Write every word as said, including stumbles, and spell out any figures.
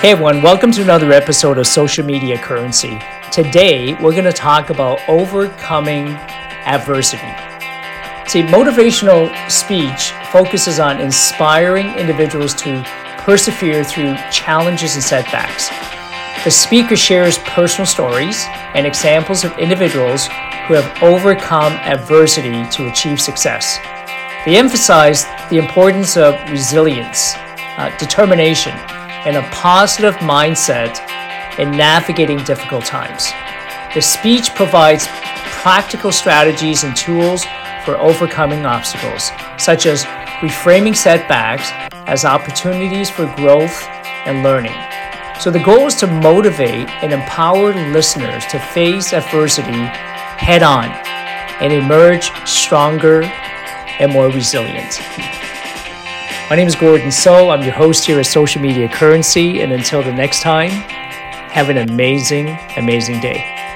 Hey everyone, welcome to another episode of Social Media Currency. Today, we're going to talk about overcoming adversity. See, motivational speech focuses on inspiring individuals to persevere through challenges and setbacks. The speaker shares personal stories and examples of individuals who have overcome adversity to achieve success. They emphasize the importance of resilience, uh, determination, and a positive mindset in navigating difficult times. The speech provides practical strategies and tools for overcoming obstacles, such as reframing setbacks as opportunities for growth and learning. So the goal is to motivate and empower listeners to face adversity head-on and emerge stronger and more resilient. My name is Gordon So. I'm your host here at Social Media Currency. And until the next time, have an amazing, amazing day.